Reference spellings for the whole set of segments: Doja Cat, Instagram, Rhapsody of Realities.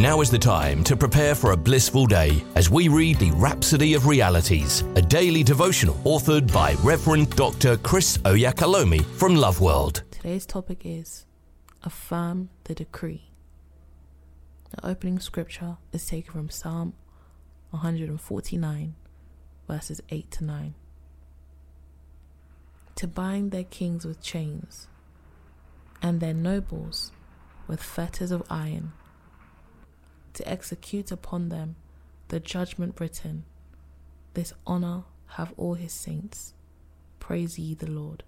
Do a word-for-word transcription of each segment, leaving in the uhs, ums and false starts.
Now is the time to prepare for a blissful day as we read the Rhapsody of Realities, a daily devotional authored by Reverend Doctor Chris Oyakhilome from LoveWorld. Today's topic is Affirm the Decree. The opening scripture is taken from Psalm one forty-nine, verses eight to nine. To bind their kings with chains, and their nobles with fetters of iron, to execute upon them the judgment written, this honour have all his saints, praise ye the Lord.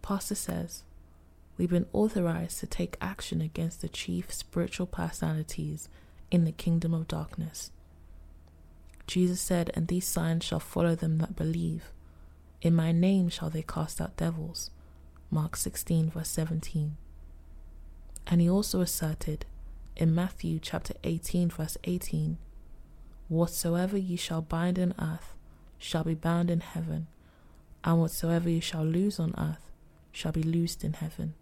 Pastor says, we've been authorised to take action against the chief spiritual personalities in the kingdom of darkness. Jesus said, and these signs shall follow them that believe. In my name shall they cast out devils. Mark sixteen verse seventeen. And he also asserted, in Matthew chapter eighteen verse eighteen, whatsoever ye shall bind on earth shall be bound in heaven, and whatsoever ye shall loose on earth shall be loosed in heaven.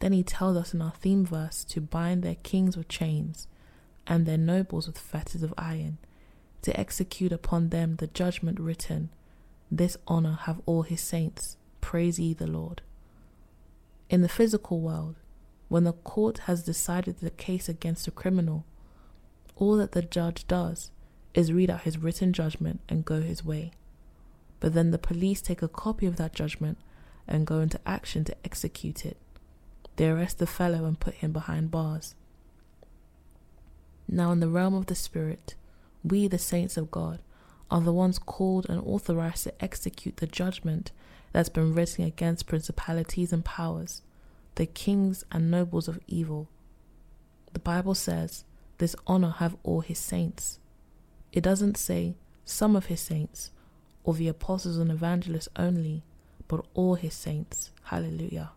Then he tells us in our theme verse to bind their kings with chains and their nobles with fetters of iron, to execute upon them the judgment written, this honour have all his saints, praise ye the Lord. In the physical world, when the court has decided the case against a criminal, all that the judge does is read out his written judgment and go his way. But then the police take a copy of that judgment and go into action to execute it. They arrest the fellow and put him behind bars. Now in the realm of the Spirit, we, the saints of God, are the ones called and authorized to execute the judgment that's been written against principalities and powers, the kings and nobles of evil. The Bible says, this honor have all his saints. It doesn't say some of his saints, or the apostles and evangelists only, but all his saints. Hallelujah.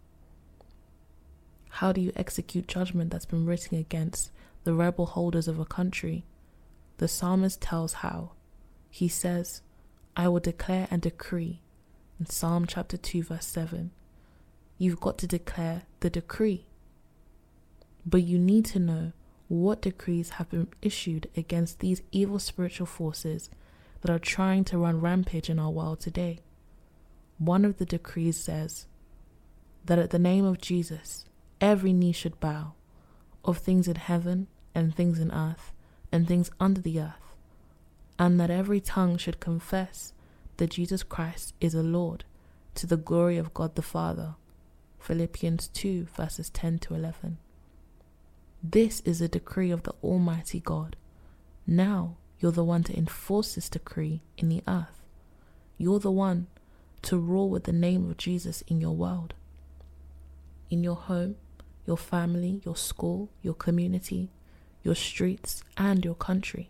How do you execute judgment that's been written against the rebel holders of a country? The psalmist tells how. He says, I will declare and decree, in Psalm chapter two verse seven. You've got to declare the decree. But you need to know what decrees have been issued against these evil spiritual forces that are trying to run rampage in our world today. One of the decrees says that at the name of Jesus, every knee should bow, of things in heaven and things in earth and things under the earth, and that every tongue should confess that Jesus Christ is the Lord, to the glory of God the Father. Philippians two verses ten to eleven. This is a decree of the Almighty God. Now you're the one to enforce this decree in the earth. You're the one to rule with the name of Jesus in your world, in your home, your family, your school, your community, your streets, and your country.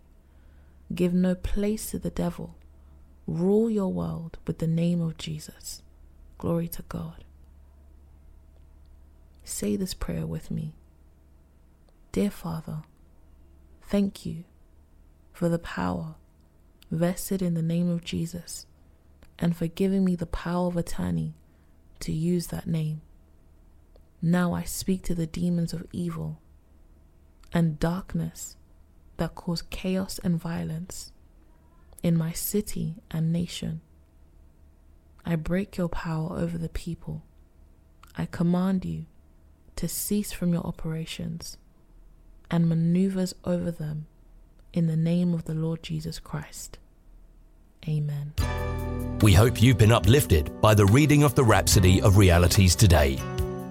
Give no place to the devil. Rule your world with the name of Jesus. Glory to God. Say this prayer with me. Dear Father, thank you for the power vested in the name of Jesus and for giving me the power of attorney to use that name. Now I speak to the demons of evil and darkness that cause chaos and violence in my city and nation. I break your power over the people. I command you to cease from your operations and maneuvers over them in the name of the Lord Jesus Christ. Amen. We hope you've been uplifted by the reading of the Rhapsody of Realities today.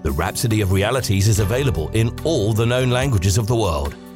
The Rhapsody of Realities is available in all the known languages of the world.